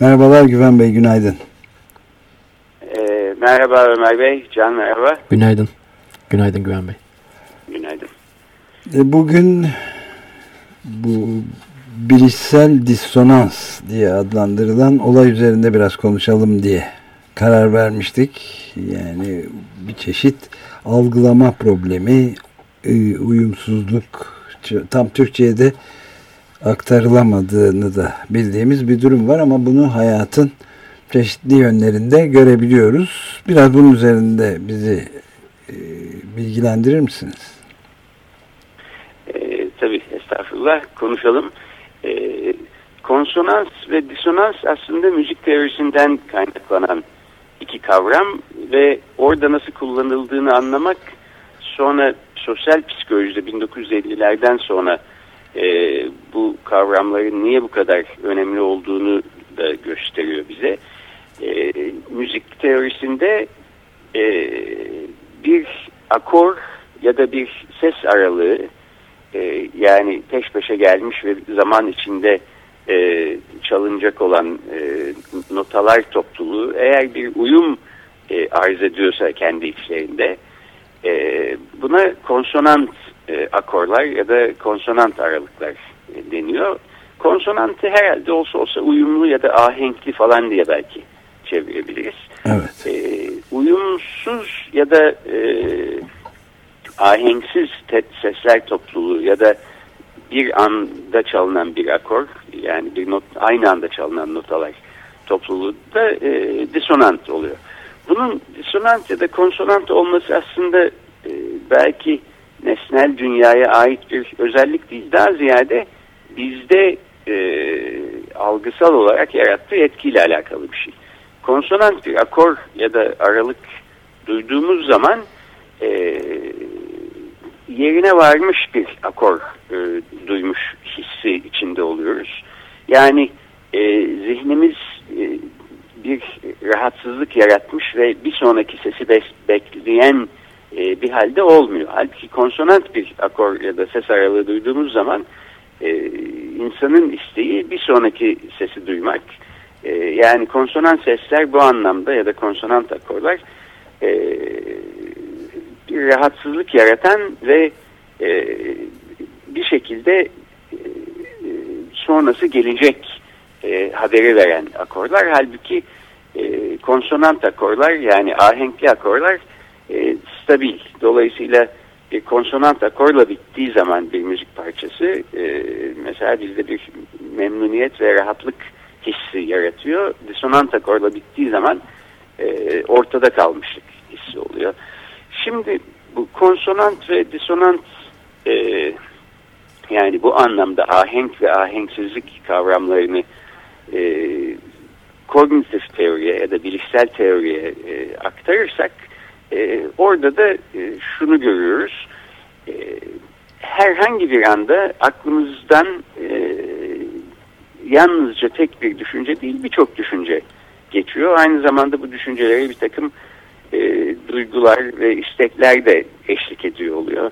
Merhabalar Güven Bey, günaydın. Merhaba Ömer Bey, Can merhaba. Günaydın. Günaydın Güven Bey. Günaydın. Bugün bu bilişsel dissonans diye adlandırılan olay üzerinde biraz konuşalım diye karar vermiştik. Yani bir çeşit algılama problemi, uyumsuzluk, tam Türkçe'ye de aktarılamadığını da bildiğimiz bir durum var ama bunu hayatın çeşitli yönlerinde görebiliyoruz. Biraz bunun üzerinde bizi bilgilendirir misiniz? Tabii, estağfurullah, konuşalım. Konsonans ve disonans aslında müzik teorisinden kaynaklanan iki kavram ve orada nasıl kullanıldığını anlamak sonra sosyal psikolojide 1950'lerden sonra bu kavramların niye bu kadar önemli olduğunu da gösteriyor bize. Müzik teorisinde bir akor ya da bir ses aralığı yani peş peşe gelmiş ve zaman içinde çalınacak olan notalar topluluğu eğer bir uyum arz ediyorsa kendi içlerinde buna konsonant akorlar ya da konsonant aralıklar deniyor. Konsonantı herhalde olsa olsa uyumlu ya da ahenkli falan diye belki çevirebiliriz. Evet. Uyumsuz ya da ahenksiz sesler topluluğu ya da bir anda çalınan bir akor yani bir not, aynı anda çalınan notalar topluluğu da disonant oluyor. Bunun disonant ya da konsonant olması aslında belki nesnel dünyaya ait bir özellik değil. Daha ziyade bizde algısal olarak yarattığı etkiyle alakalı bir şey. Konsonant bir akor ya da aralık duyduğumuz zaman yerine varmış bir akor duymuş hissi içinde oluyoruz. Yani zihnimiz bir rahatsızlık yaratmış ve bir sonraki sesi bekleyen bir halde olmuyor. Halbuki konsonant bir akor ya da ses aralığı duyduğumuz zaman insanın isteği bir sonraki sesi duymak. Yani konsonant sesler bu anlamda ya da konsonant akorlar bir rahatsızlık yaratan ve bir şekilde sonrası gelecek haberi veren akorlar. Halbuki konsonant akorlar yani ahenkli akorlar stabil. Dolayısıyla bir konsonant akorla bittiği zaman bir müzik parçası mesela bizde bir memnuniyet ve rahatlık hissi yaratıyor. Disonant akorla bittiği zaman ortada kalmışlık hissi oluyor. Şimdi bu konsonant ve disonant yani bu anlamda ahenk ve ahenksizlik kavramlarını kognitif teoriye ya da bilişsel teoriye aktarırsak orada da şunu görüyoruz. Herhangi bir anda aklımızdan yalnızca tek bir düşünce değil birçok düşünce geçiyor. Aynı zamanda bu düşüncelere bir takım duygular ve istekler de eşlik ediyor oluyor.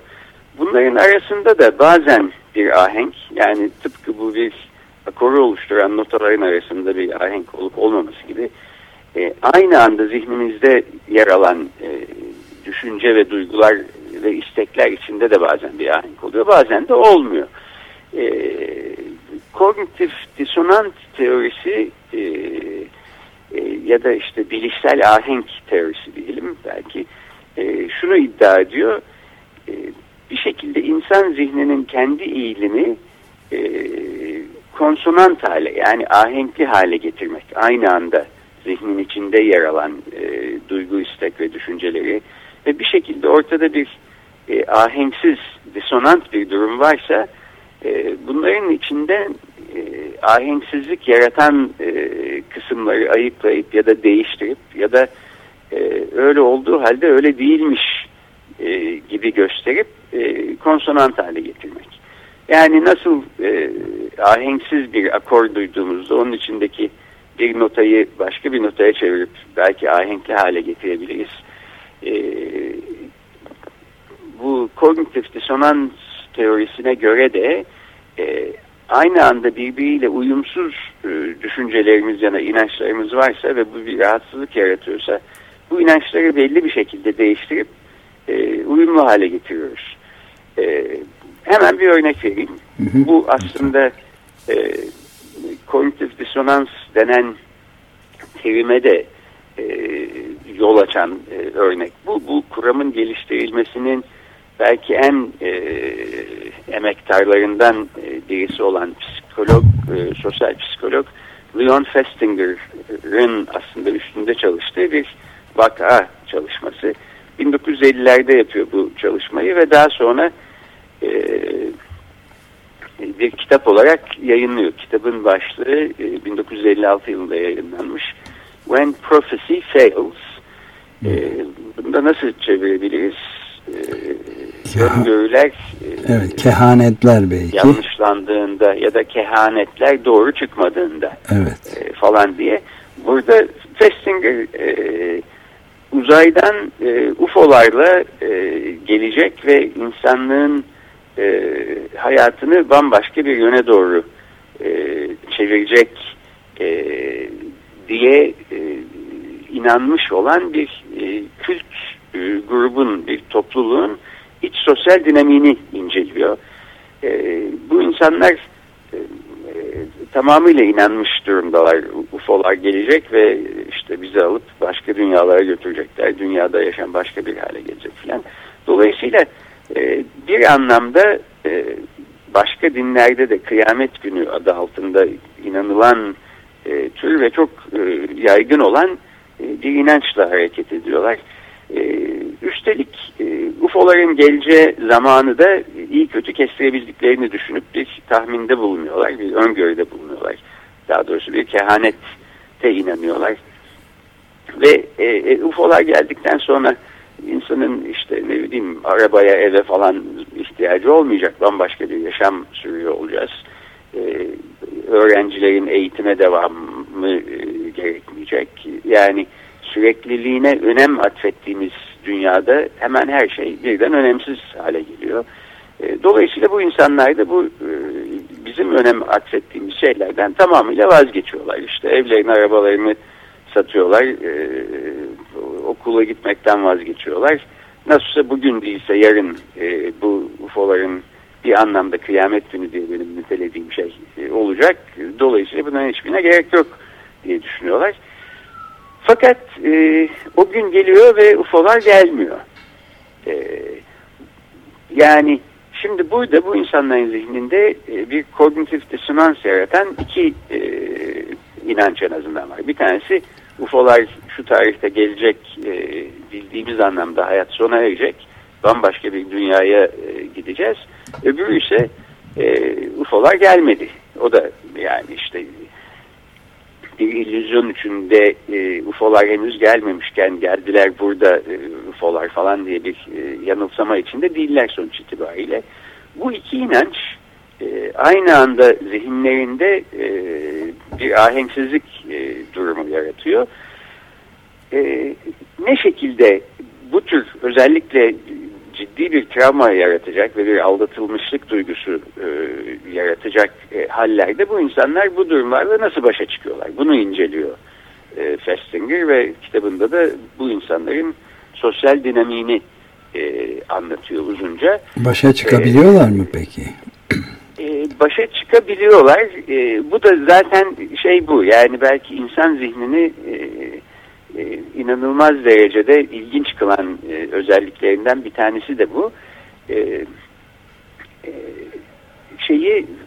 Bunların arasında da bazen bir ahenk yani tıpkı bu bir akoru oluşturan notaların arasında bir ahenk olup olmaması gibi aynı anda zihnimizde yer alan düşünce ve duygular ve istekler içinde de bazen bir ahenk oluyor. Bazen de olmuyor. Kognitif disonant teorisi ya da işte bilişsel ahenk teorisi diyelim belki şunu iddia ediyor. Bir şekilde insan zihninin kendi eğilimi konsonant hale yani ahenkli hale getirmek. Aynı anda zihnin içinde yer alan duygu, istek ve düşünceleri ve bir şekilde ortada bir ahenksiz, disonant bir durum varsa Bunların içinde ahenksizlik yaratan kısımları ayıplayıp ya da değiştirip ya da öyle olduğu halde öyle değilmiş gibi gösterip konsonant hale getirmek. Yani nasıl ahenksiz bir akor duyduğumuzda onun içindeki bir notayı başka bir notaya çevirip belki ahenkli hale getirebiliriz. Bu kognitif disonans teorisine göre de aynı anda birbiriyle uyumsuz düşüncelerimiz ya da inançlarımız varsa ve bu bir rahatsızlık yaratıyorsa bu inançları belli bir şekilde değiştirip uyumlu hale getiriyoruz. Hemen bir örnek vereyim. Bu aslında kognitif disonans denen terime de yol açan örnek. Bu kuramın geliştirilmesinin belki en emektarlarından birisi olan psikolog, sosyal psikolog Leon Festinger'ın aslında üstünde çalıştığı bir vaka çalışması. 1950'lerde yapıyor bu çalışmayı ve daha sonra bir kitap olarak yayınlıyor. Kitabın başlığı 1956 yılında yayınlanmış. When Prophecy Fails. Bunu da nasıl çevirebiliriz? Öngörüler, evet, kehanetler belki yanlışlandığında ya da kehanetler doğru çıkmadığında, evet, falan diye. Burada Festinger uzaydan UFO'larla gelecek ve insanlığın hayatını bambaşka bir yöne doğru çevirecek diye inanmış olan bir kült grubun, bir topluluğun iç sosyal dinamiğini inceliyor. Bu insanlar tamamıyla inanmış durumdalar. UFO'lar gelecek ve işte bizi alıp başka dünyalara götürecekler. Dünyada yaşam başka bir hale gelecek filan. Dolayısıyla bir anlamda başka dinlerde de kıyamet günü adı altında inanılan tür ve çok yaygın olan bir inançla hareket ediyorlar. Üstelik UFO'ların geleceği zamanı da iyi kötü kestirebildiklerini düşünüp bir tahminde bulunuyorlar, bir öngörüde bulunuyorlar. Daha doğrusu bir kehanette inanıyorlar. Ve UFO'lar geldikten sonra insanın işte ne bileyim arabaya, eve falan ihtiyacı olmayacak, bambaşka bir yaşam sürüyor olacağız. Öğrencilerin eğitime devamı gerekmeyecek. Yani sürekliliğine önem atfettiğimiz dünyada hemen her şey birden önemsiz hale geliyor. Dolayısıyla bu insanlar da bu bizim önem atfettiğimiz şeylerden tamamıyla vazgeçiyorlar. İşte evlerini, arabalarını satıyorlar, okula gitmekten vazgeçiyorlar. Nasılsa bugün değilse yarın bu UFO'ların bir anlamda kıyamet günü diye benim nitelediğim şey olacak. Dolayısıyla bunların hiçbirine gerek yok diye düşünüyorlar. Fakat o gün geliyor ve UFO'lar gelmiyor. Yani şimdi burada bu insanların zihninde bir kognitif disonans yaratan iki inanç en azından var. Bir tanesi UFO'lar şu tarihte gelecek, bildiğimiz anlamda hayat sona erecek, bambaşka bir dünyaya gideceğiz. Öbürü ise UFO'lar gelmedi. O da yani işte bir illüzyon içinde UFO'lar henüz gelmemişken geldiler burada UFO'lar falan diye bir yanılsama içinde değiller sonuç itibariyle. Bu iki inanç aynı anda zihinlerinde bir ahenksizlik durumu yaratıyor. Ne şekilde bu tür özellikle ciddi bir travma yaratacak ve bir aldatılmışlık duygusu yaratacak hallerde bu insanlar bu durumlarla nasıl başa çıkıyorlar? Bunu inceliyor Festinger ve kitabında da bu insanların sosyal dinamiğini anlatıyor uzunca. Başa çıkabiliyorlar mı peki? Başa çıkabiliyorlar. Bu da zaten şey bu. Yani belki insan zihnini inanılmaz derecede ilginç kılan özelliklerinden bir tanesi de bu.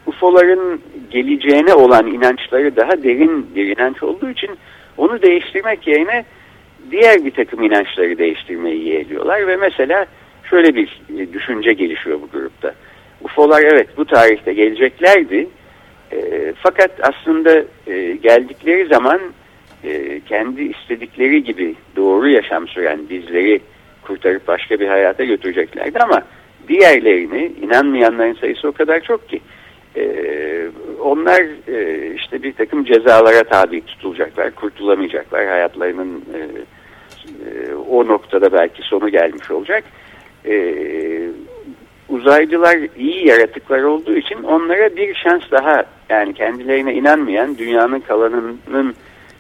UFO'ların geleceğine olan inançları daha derin bir inanç olduğu için onu değiştirmek yerine diğer bir takım inançları değiştirmeyi yeğliyorlar ve mesela şöyle bir düşünce gelişiyor bu grupta. UFO'lar evet bu tarihte geleceklerdi. Fakat aslında geldikleri zaman kendi istedikleri gibi doğru yaşam süren bizleri kurtarıp başka bir hayata götüreceklerdi ama diğerlerini inanmayanların sayısı o kadar çok ki onlar işte bir takım cezalara tabi tutulacaklar, kurtulamayacaklar, hayatlarının o noktada belki sonu gelmiş olacak. Uzaylılar iyi yaratıklar olduğu için onlara bir şans daha, yani kendilerine inanmayan dünyanın kalanının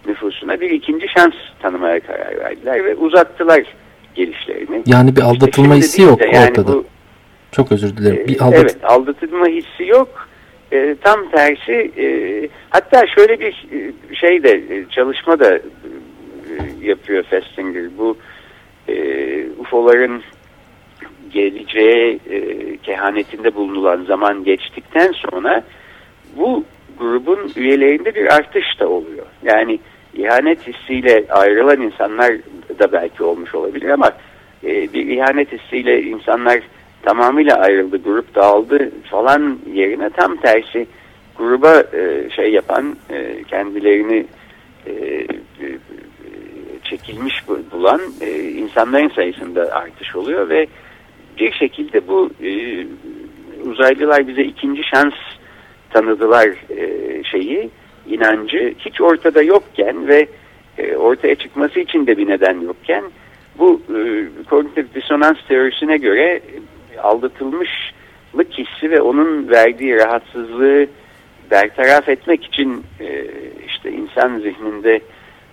nüfusuna bir ikinci şans tanımaya karar verdiler ve uzattılar gelişlerini. Yani bir aldatılma hissi yok ortada. Yani çok özür dilerim. Evet, aldatılma hissi yok. Tam tersi, hatta şöyle bir şey de, çalışma da yapıyor Festinger. Bu UFO'ların geleceğe kehanetinde bulunulan zaman geçtikten sonra bu grubun üyelerinde bir artış da oluyor. Yani ihanet hissiyle ayrılan insanlar da belki olmuş olabilir ama bir ihanet hissiyle insanlar tamamıyla ayrıldı, grup dağıldı falan yerine tam tersi gruba şey yapan, kendilerini çekilmiş bulan insanların sayısında artış oluyor ve bir şekilde bu uzaylılar bize ikinci şans tanıdılar şeyi, inancı hiç ortada yokken ve ortaya çıkması için de bir neden yokken bu kognitif disonans teorisine göre aldatılmışlık hissi ve onun verdiği rahatsızlığı bertaraf etmek için işte insan zihninde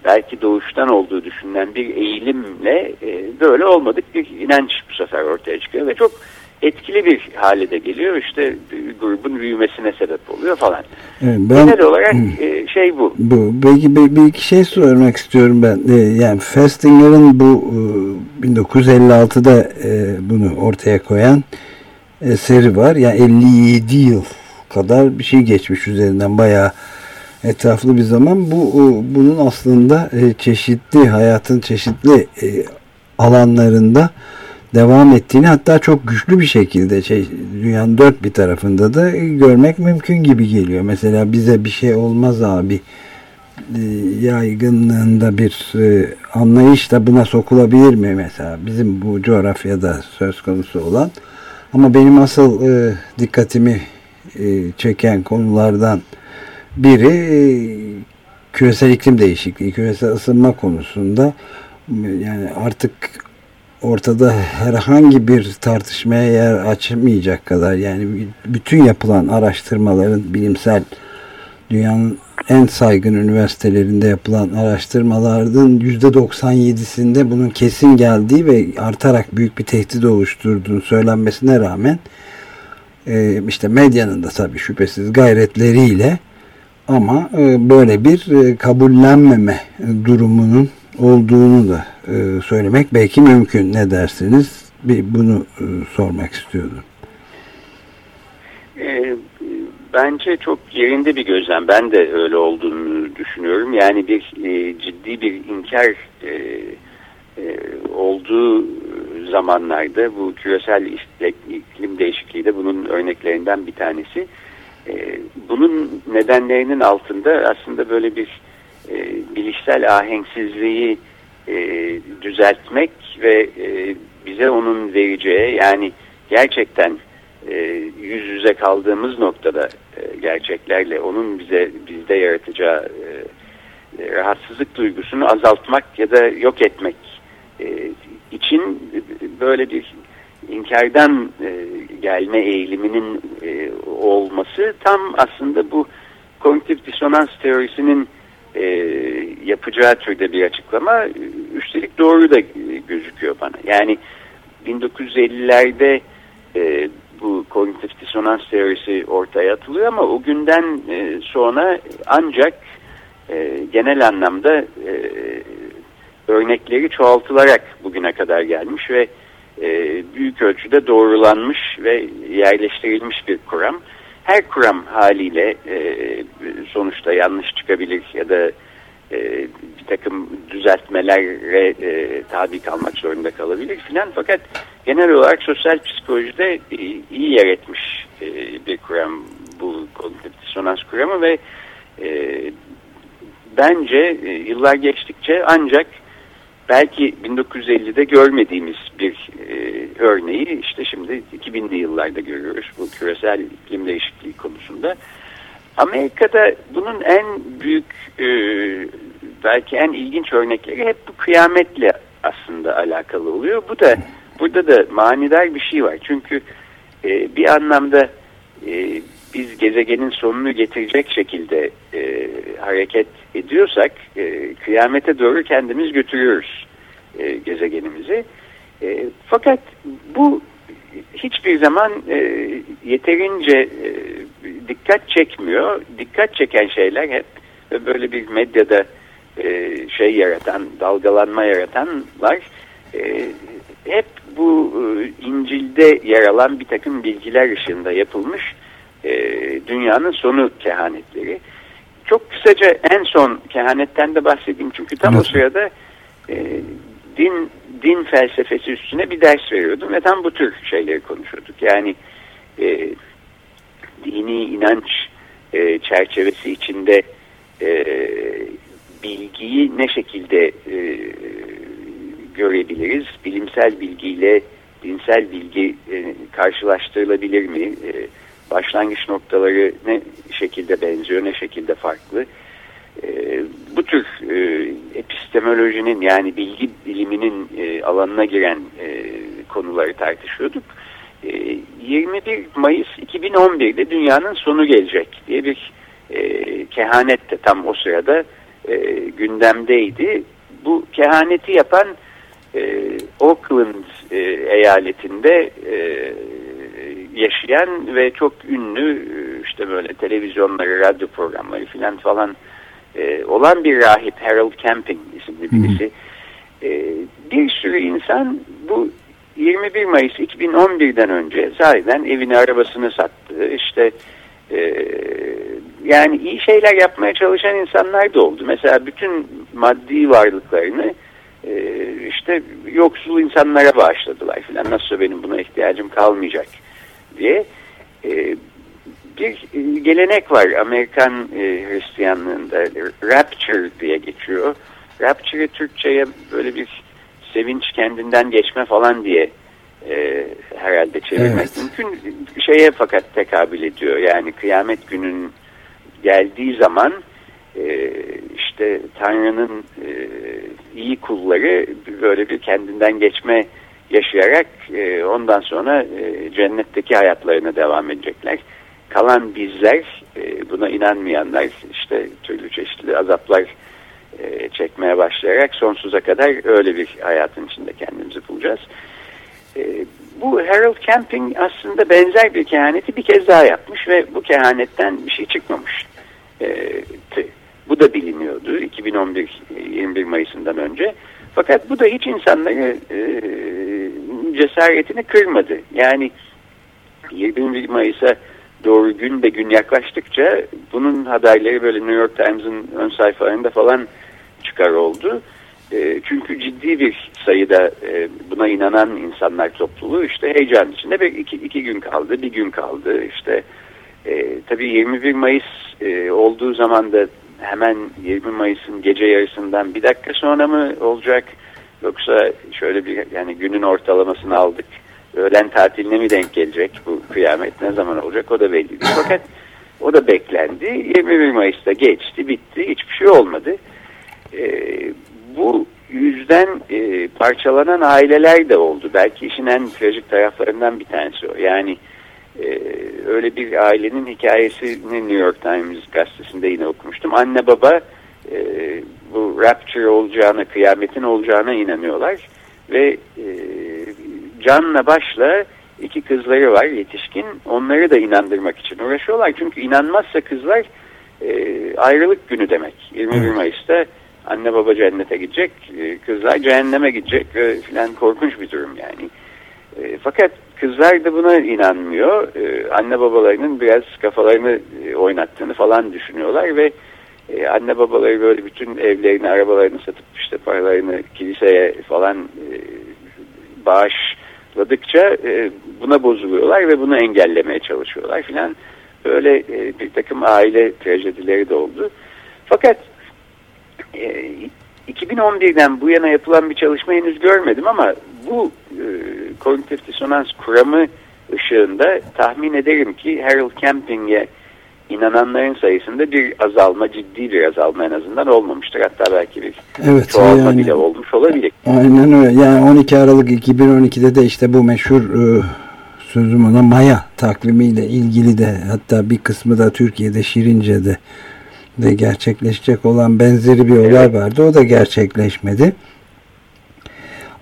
belki doğuştan olduğu düşünülen bir eğilimle böyle olmadık bir inanç bu sefer ortaya çıkıyor ve çok etkili bir hale de geliyor. İşte grubun büyümesine sebep oluyor falan. Evet, genel olarak şey bu. Belki bir iki şey sormak istiyorum ben. Yani Festinger'ın bu 1956'da bunu ortaya koyan eseri var. Yani 57 yıl kadar bir şey geçmiş üzerinden, bayağı etraflı bir zaman. Bunun aslında çeşitli, hayatın çeşitli alanlarında devam ettiğini, hatta çok güçlü bir şekilde dünyanın dört bir tarafında da görmek mümkün gibi geliyor. Mesela bize bir şey olmaz abi yaygınlığında bir anlayış da buna sokulabilir mi mesela bizim bu coğrafyada söz konusu olan? Ama benim asıl dikkatimi çeken konulardan biri küresel iklim değişikliği, küresel ısınma konusunda. Yani artık ortada herhangi bir tartışmaya yer açmayacak kadar, yani bütün yapılan araştırmaların, bilimsel, dünyanın en saygın üniversitelerinde yapılan araştırmaların %97'sinde bunun kesin geldiği ve artarak büyük bir tehdit oluşturduğunu söylenmesine rağmen işte medyanın da tabii şüphesiz gayretleriyle ama böyle bir kabullenmeme durumunun olduğunu da söylemek belki mümkün. Ne dersiniz? Bunu sormak istiyordum. Bence çok yerinde bir gözlem. Ben de öyle olduğunu düşünüyorum. Yani bir ciddi bir inkar olduğu zamanlarda bu küresel iklim değişikliği de bunun örneklerinden bir tanesi. Bunun nedenlerinin altında aslında böyle bir bilişsel ahenksizliği düzeltmek ve bize onun vereceği, yani gerçekten yüz yüze kaldığımız noktada gerçeklerle onun bizde yaratacağı rahatsızlık duygusunu azaltmak ya da yok etmek için böyle bir inkardan gelme eğiliminin olması tam aslında bu kognitif disonans teorisinin yapacağı türde bir açıklama. Üstelik doğru da gözüküyor bana. Yani 1950'lerde bu kognitif disonans teorisi ortaya atılıyor ama o günden sonra ancak genel anlamda örnekleri çoğaltılarak bugüne kadar gelmiş ve büyük ölçüde doğrulanmış ve yerleştirilmiş bir kuram. Her kuram haliyle sonuçta yanlış çıkabilir ya da bir takım düzeltmelere tabi kalmak zorunda kalabilir filan. Fakat genel olarak sosyal psikolojide iyi yer etmiş bir kuram bu kognitif disonans kuramı ve bence yıllar geçtikçe ancak belki 1950'de görmediğimiz bir örneği işte şimdi 2000'li yıllarda görüyoruz bu küresel iklim değişikliği konusunda. Amerika'da bunun en büyük belki en ilginç örnekleri hep bu kıyametle aslında alakalı oluyor. Bu da burada da manidar bir şey var. Çünkü bir anlamda biz gezegenin sonunu getirecek şekilde hareket ediyorsak kıyamete doğru kendimiz götürüyoruz gezegenimizi. Fakat bu hiçbir zaman yeterince dikkat çekmiyor. Dikkat çeken şeyler hep böyle bir medyada şey yaratan, dalgalanma yaratanlar hep bu İncil'de yer alan bir takım bilgiler ışığında yapılmış dünyanın sonu kehanetleri. Çok kısaca en son kehanetten de bahsedeyim çünkü tam o sırada din felsefesi üstüne bir ders veriyordum ve tam bu tür şeyleri konuşuyorduk. Yani dini inanç çerçevesi içinde bilgiyi ne şekilde görebiliriz? Bilimsel bilgiyle dinsel bilgi karşılaştırılabilir mi? Başlangıç noktaları ne şekilde benziyor, ne şekilde farklı? Bu tür epistemolojinin yani bilgi biliminin alanına giren konuları tartışıyorduk. 21 Mayıs 2011'de dünyanın sonu gelecek diye bir kehanet de tam o sırada gündemdeydi. Bu kehaneti yapan Auckland eyaletinde yaşayan ve çok ünlü işte böyle televizyonları, radyo programları falan olan bir rahip Harold Camping isimli birisi. Bir sürü insan bu 21 Mayıs 2011'den önce sahiden evini, arabasını sattı. İşte yani iyi şeyler yapmaya çalışan insanlar da oldu. Mesela bütün maddi varlıklarını işte yoksul insanlara bağışladılar filan. Nasılsa benim buna ihtiyacım kalmayacak diye. Bir gelenek var Amerikan Hristiyanlığında. Rapture diye geçiyor. Rapture'ı Türkçe'ye böyle bir sevinç kendinden geçme falan diye herhalde çevirmek mümkün. Şeye fakat tekabül ediyor. Yani kıyamet günün geldiği zaman işte Tanrı'nın iyi kulları böyle bir kendinden geçme yaşayarak ondan sonra cennetteki hayatlarına devam edecekler. Kalan bizler, buna inanmayanlar işte türlü çeşitli azaplar çekmeye başlayarak sonsuza kadar öyle bir hayatın içinde kendimizi bulacağız. Bu Harold Camping aslında benzer bir kehaneti bir kez daha yapmış ve bu kehanetten bir şey çıkmamış. Bu da biliniyordu 2011 21 Mayıs'ından önce. Fakat bu da hiç insanları cesaretini kırmadı. Yani 21 Mayıs'a doğru gün be gün yaklaştıkça bunun haberleri böyle New York Times'ın ön sayfalarında falan çıkar oldu. Çünkü ciddi bir sayıda buna inanan insanlar topluluğu işte heyecan içinde bir iki gün kaldı, bir gün kaldı. İşte tabii 21 Mayıs olduğu zaman da hemen 20 Mayıs'ın gece yarısından bir dakika sonra mı olacak? Yoksa şöyle bir yani günün ortalamasını aldık. Öğlen tatiline mi denk gelecek? Bu kıyamet ne zaman olacak? O da belli değil. Fakat o da beklendi. 21 Mayıs'ta geçti, bitti. Hiçbir şey olmadı. Bu yüzden parçalanan aileler de oldu. Belki işin en trajik taraflarından bir tanesi o. Yani öyle bir ailenin hikayesini New York Times gazetesinde yine okumuştum. Anne baba bu rapture olacağına, kıyametin olacağına inanıyorlar. Ve canla başla iki kızları var yetişkin. Onları da inandırmak için uğraşıyorlar. Çünkü inanmazsa kızlar ayrılık günü demek. 21 Mayıs'ta anne baba cennete gidecek, kızlar cehenneme gidecek filan korkunç bir durum yani. Fakat kızlar da buna inanmıyor. Anne babalarının biraz kafalarını oynattığını falan düşünüyorlar ve anne babaları böyle bütün evlerini, arabalarını satıp işte paralarını kiliseye falan bağış açıkladıkça buna bozuluyorlar ve bunu engellemeye çalışıyorlar filan. Böyle bir takım aile trajedileri de oldu. Fakat 2011'den bu yana yapılan bir çalışma henüz görmedim ama bu kognitif disonans kuramı ışığında tahmin ederim ki Harold Camping'e inananların sayısında bir azalma, ciddi bir azalma en azından olmamıştır. Hatta belki bir çoğalma bile olmuş olabilir. Aynen öyle. Yani 12 Aralık 2012'de de işte bu meşhur sözüm ona Maya takvimiyle ilgili de, hatta bir kısmı da Türkiye'de Şirince'de de gerçekleşecek olan benzeri bir olay vardı. O da gerçekleşmedi.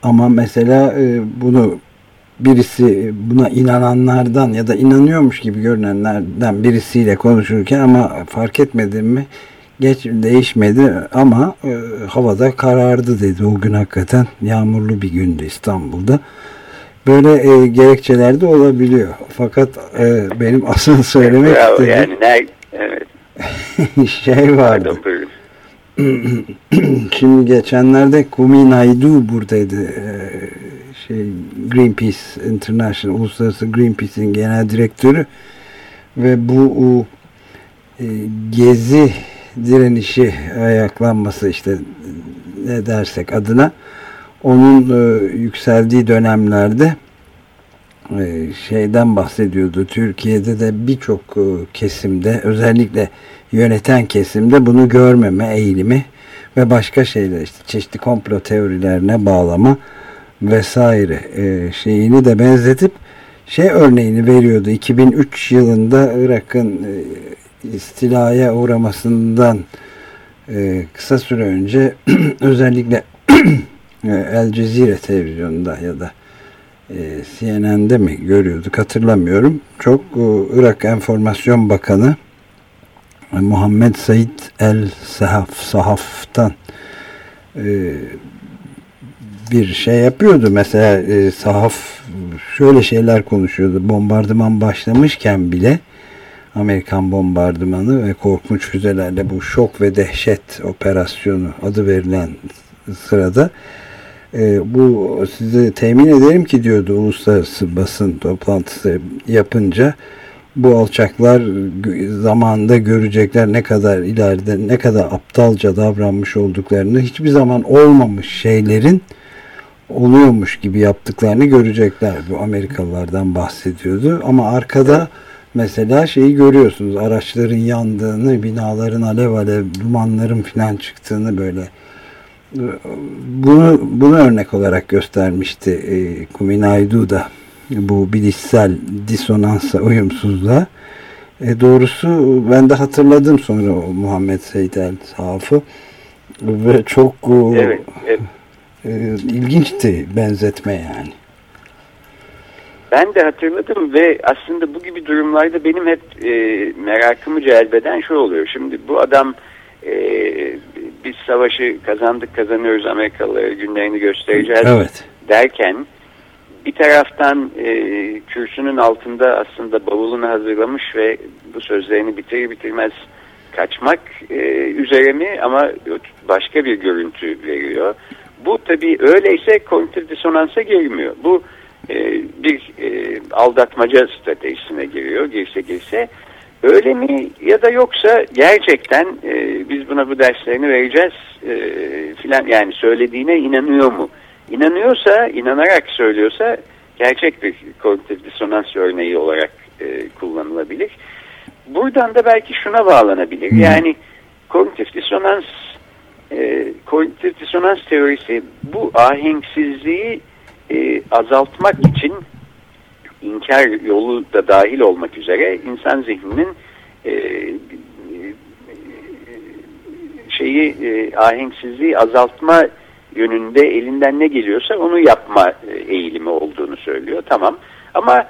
Ama mesela bunu birisi, buna inananlardan ya da inanıyormuş gibi görünenlerden birisiyle konuşurken ama fark etmedim mi geç değişmedi ama havada karardı dedi. O gün hakikaten yağmurlu bir gündü İstanbul'da. Böyle gerekçeler de olabiliyor. Fakat benim asıl söylemek istediğim şey vardı. Şimdi geçenlerde Kumi Naidoo buradaydı. Greenpeace International, Uluslararası Greenpeace'in genel direktörü ve bu gezi direnişi ayaklanması, işte ne dersek adına, onun yükseldiği dönemlerde şeyden bahsediyordu. Türkiye'de de birçok kesimde, özellikle yöneten kesimde bunu görmeme eğilimi ve başka şeyler, işte çeşitli komplo teorilerine bağlama vesaire şeyini de benzetip örneğini veriyordu. 2003 yılında Irak'ın istilaya uğramasından kısa süre önce özellikle El Cezire televizyonunda ya da CNN'de mi görüyorduk hatırlamıyorum. Çok Irak Enformasyon Bakanı Muhammed Said El Sahaf'tan bir şey yapıyordu. Mesela Sahaf şöyle şeyler konuşuyordu. Bombardıman başlamışken bile, Amerikan bombardımanı ve korkunç füzelerle bu şok ve dehşet operasyonu adı verilen sırada bu, size temin ederim ki diyordu, uluslararası basın toplantısı yapınca bu alçaklar zamanında görecekler ne kadar ileride ne kadar aptalca davranmış olduklarını, hiçbir zaman olmamış şeylerin oluyormuş gibi yaptıklarını görecekler. Bu Amerikalılardan bahsediyordu. Ama arkada mesela şeyi görüyorsunuz. Araçların yandığını, binaların alev alev, dumanların falan çıktığını böyle. Bunu örnek olarak göstermişti Kumi Naidoo da. Bu bilişsel disonansa, uyumsuzluğa. Doğrusu ben de hatırladım sonra o Muhammed Said El Sahaf'ı. Ve çok ilginçti benzetme yani. Ben de hatırladım ve aslında bu gibi durumlarda benim hep merakımı celbeden şu oluyor. Şimdi bu adam biz savaşı kazanıyoruz, Amerikalılara günlerini göstereceğiz derken bir taraftan kürsünün altında aslında bavulunu hazırlamış ve bu sözlerini bitirir bitirmez kaçmak üzere mi, ama başka bir görüntü veriyor. Bu tabii öyleyse kognitif disonansa girmiyor. Bu bir aldatmaca stratejisine giriyor. Girse öyle mi ya da yoksa gerçekten biz buna bu derslerini vereceğiz filan, yani söylediğine inanıyor mu? İnanıyorsa, inanarak söylüyorsa gerçek bir kognitif disonans örneği olarak kullanılabilir. Buradan da belki şuna bağlanabilir. Yani kognitif disonans teorisi bu ahenksizliği azaltmak için, inkar yolu da dahil olmak üzere, insan zihninin ahenksizliği azaltma yönünde elinden ne geliyorsa onu yapma eğilimi olduğunu söylüyor. Tamam, ama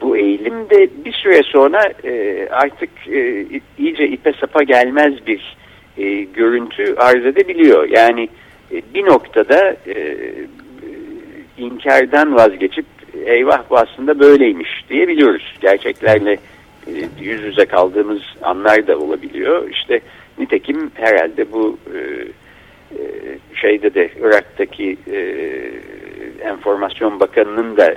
bu eğilim de bir süre sonra artık iyice ipe sapa gelmez bir görüntü arz edebiliyor. Yani bir noktada inkardan vazgeçip eyvah bu aslında böyleymiş diyebiliyoruz. Gerçeklerle yüz yüze kaldığımız anlar da olabiliyor. İşte nitekim herhalde bu Irak'taki Enformasyon Bakanı'nın da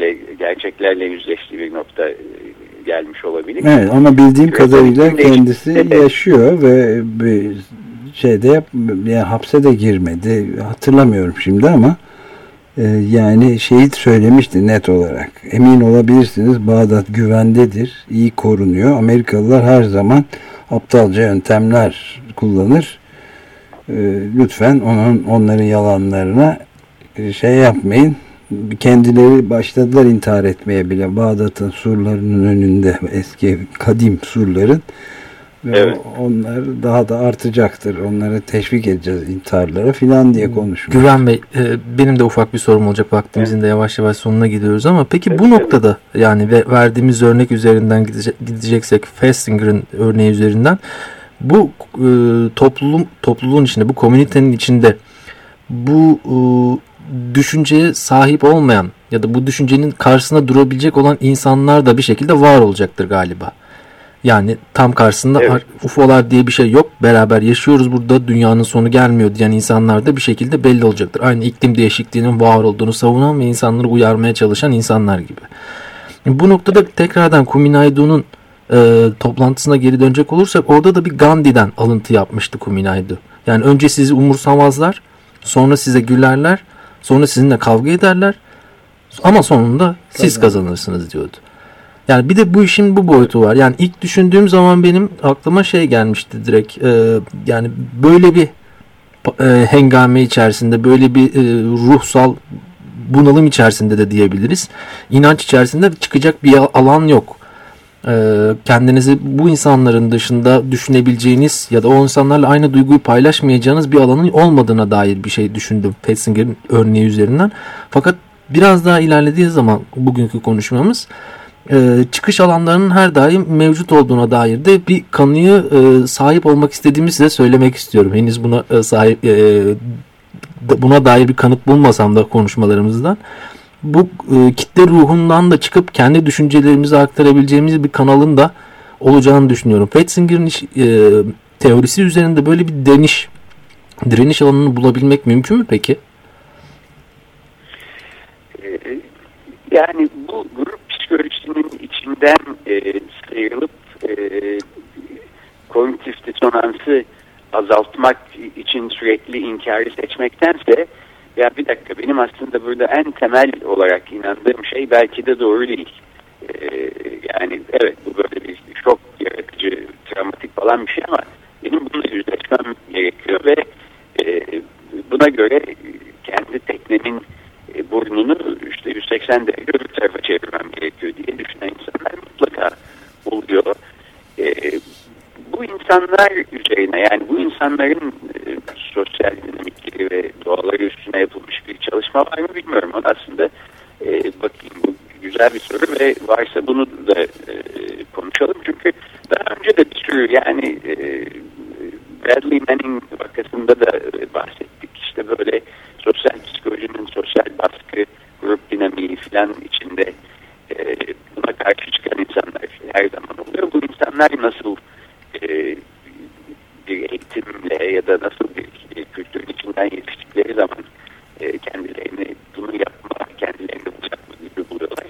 böyle gerçeklerle yüzleştiği bir nokta gelmiş olabilir. Evet, ama bildiğim kadarıyla kendisi yaşıyor ve yani hapse de girmedi. Hatırlamıyorum şimdi ama yani şehit söylemişti net olarak. Emin olabilirsiniz, Bağdat güvendedir, iyi korunuyor. Amerikalılar her zaman aptalca yöntemler kullanır. Lütfen onların yalanlarına şey yapmayın. Kendileri başladılar intihar etmeye bile. Bağdat'ın surlarının önünde, eski kadim surların. Evet. Onlar daha da artacaktır. Onları teşvik edeceğiz intiharlara filan diye konuşuyoruz. Güven Bey, benim de ufak bir sorum olacak. Vaktimizin de yavaş yavaş sonuna gidiyoruz ama peki bu noktada yani verdiğimiz örnek üzerinden gideceksek, Festinger'ın örneği üzerinden bu topluluğun içinde, bu komünitenin içinde bu düşünceye sahip olmayan ya da bu düşüncenin karşısına durabilecek olan insanlar da bir şekilde var olacaktır galiba. Yani tam karşısında UFO'lar diye bir şey yok. Beraber yaşıyoruz burada, dünyanın sonu gelmiyor diyen insanlar da bir şekilde belli olacaktır. Aynı iklim değişikliğinin var olduğunu savunan ve insanları uyarmaya çalışan insanlar gibi. Bu noktada tekrardan Kumi Naidoo'nun toplantısına geri dönecek olursak, orada da bir Gandhi'den alıntı yapmıştı Kumi Naidoo. Yani önce sizi umursamazlar, sonra size gülerler, sonra sizinle kavga ederler ama sonunda siz kazanırsınız diyordu. Yani bir de bu işin bu boyutu var. Yani ilk düşündüğüm zaman benim aklıma şey gelmişti direkt. Yani böyle bir hengame içerisinde, böyle bir ruhsal bunalım içerisinde de diyebiliriz. İnanç içerisinde çıkacak bir alan yok. Kendinizi bu insanların dışında düşünebileceğiniz ya da o insanlarla aynı duyguyu paylaşmayacağınız bir alanın olmadığına dair bir şey düşündüm Festinger'in örneği üzerinden. Fakat biraz daha ilerlediği zaman bugünkü konuşmamız, çıkış alanlarının her daim mevcut olduğuna dair de bir kanıya sahip olmak istediğimi size söylemek istiyorum. Henüz buna dair bir kanıt bulmasam da konuşmalarımızdan, bu kitle ruhundan da çıkıp kendi düşüncelerimizi aktarabileceğimiz bir kanalın da olacağını düşünüyorum. Fetzinger'in teorisi üzerinde böyle bir direniş alanını bulabilmek mümkün mü peki? Yani bu grup psikolojisinin içinden sıyrılıp kognitif disonansı azaltmak için sürekli inkarı seçmektense, ya bir dakika, benim aslında burada en temel olarak inandığım şey belki de doğru değil. Yani evet, bu böyle bir şok yaratıcı, travmatik falan bir şey ama benim bununla yüzleşmem gerekiyor ve buna göre kendi teknemin burnunu işte 180 derece öbür tarafa çevirmem gerekiyor diye düşünen insanlar mutlaka oluyor. Bu insanlar üzerine, yani bu insanların sosyal dinamikleri ve doğaları üstüne yapılmış bir çalışma var mı bilmiyorum. Ama aslında bakayım, bu güzel bir soru ve varsa bunu da konuşalım. Çünkü daha önce de bir sürü, yani Bradley Manning vakasında da bahsettik. İşte böyle sosyal psikolojinin sosyal baskı, grup dinamiği falan içinde buna karşı çıkan insanlar her zaman oluyor. Bu insanlar nasıl bir eğitimle ya da nasıl bir kültürün içinden yetiştikleri zaman kendilerini bunu yapma, kendilerini bırakma gibi buluyorlar.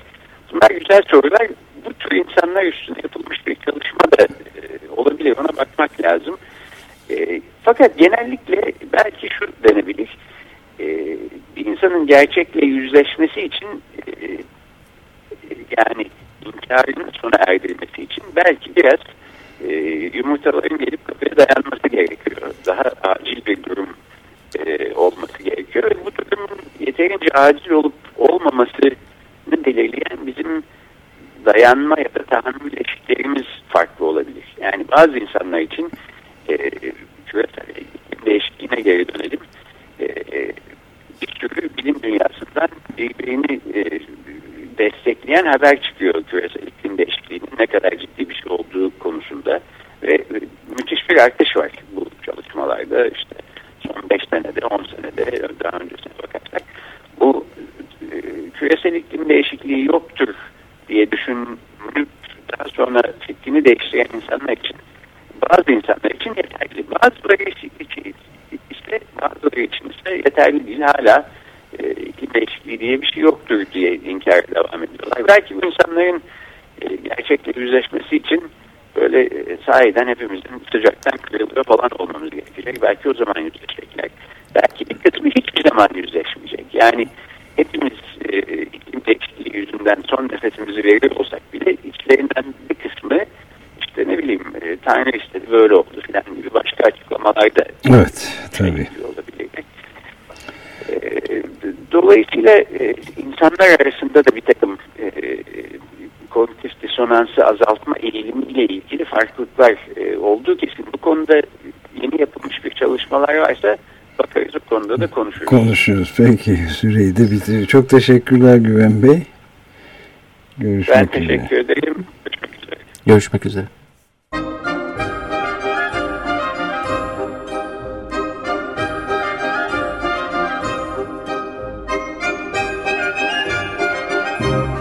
Bunlar güzel sorular. Bu tür insanlar üstüne yapılmış bir çalışma da olabilir. Ona bakmak lazım. Fakat genellikle belki şu denebilir. Bir insanın gerçekle yüzleşmesi için yani inkarının sona erdirilmesi için belki biraz yumurtaların gelip kapıya dayanması gerekiyor. Daha acil bir durum olması gerekiyor. Bu durumun yeterince acil olup olmamasını belirleyen bizim dayanma ya da tahammül eşiklerimiz farklı olabilir. Yani bazı insanlar için küresel değişikliğine geri dönelim. Bir sürü bilim dünyasından birbirini destekleyen haber çıkıyor küresel iklim değişikliğinin ne kadar ciddi bir şey olduğu konusunda ve müthiş bir artış var bu çalışmalarda. İşte son 5 senede, 10 senede, daha öncesine bakarsak bu küresel iklim değişikliği yoktur diye düşünüp daha sonra fikrini değiştiren insanlar için, bazı insanlar için yeterli, bazıları için ise yeterli değil. Hala değişikliği diye bir şey yoktur diye inkar devam ediyorlar. Belki bu insanların gerçekle yüzleşmesi için böyle sahiden hepimizin sıcaktan kırılıyor falan olmamız gerekecek. Belki o zaman yüzleşecekler. Belki bir kısmı hiçbir zaman yüzleşmeyecek. Yani hepimiz iklim değişikliği yüzünden son nefesimizi veriyor olsak bile içlerinden bir kısmı işte ne bileyim Tanrı istedi böyle oldu filan gibi başka açıklamalar da evet, tabii. olabilir. Dolayısıyla insanlar arasında da bir takım kognitif disonansı azaltma eğilimiyle ilgili farklılıklar olduğu kesin. Bu konuda yeni yapılmış bir çalışmalar varsa bakarız, bu konuda da konuşuruz. Konuşuruz. Peki, süreyi de bitirir. Çok teşekkürler Güven Bey. Görüşmek üzere. Ben teşekkür ederim. Görüşmek üzere. Görüşmek üzere.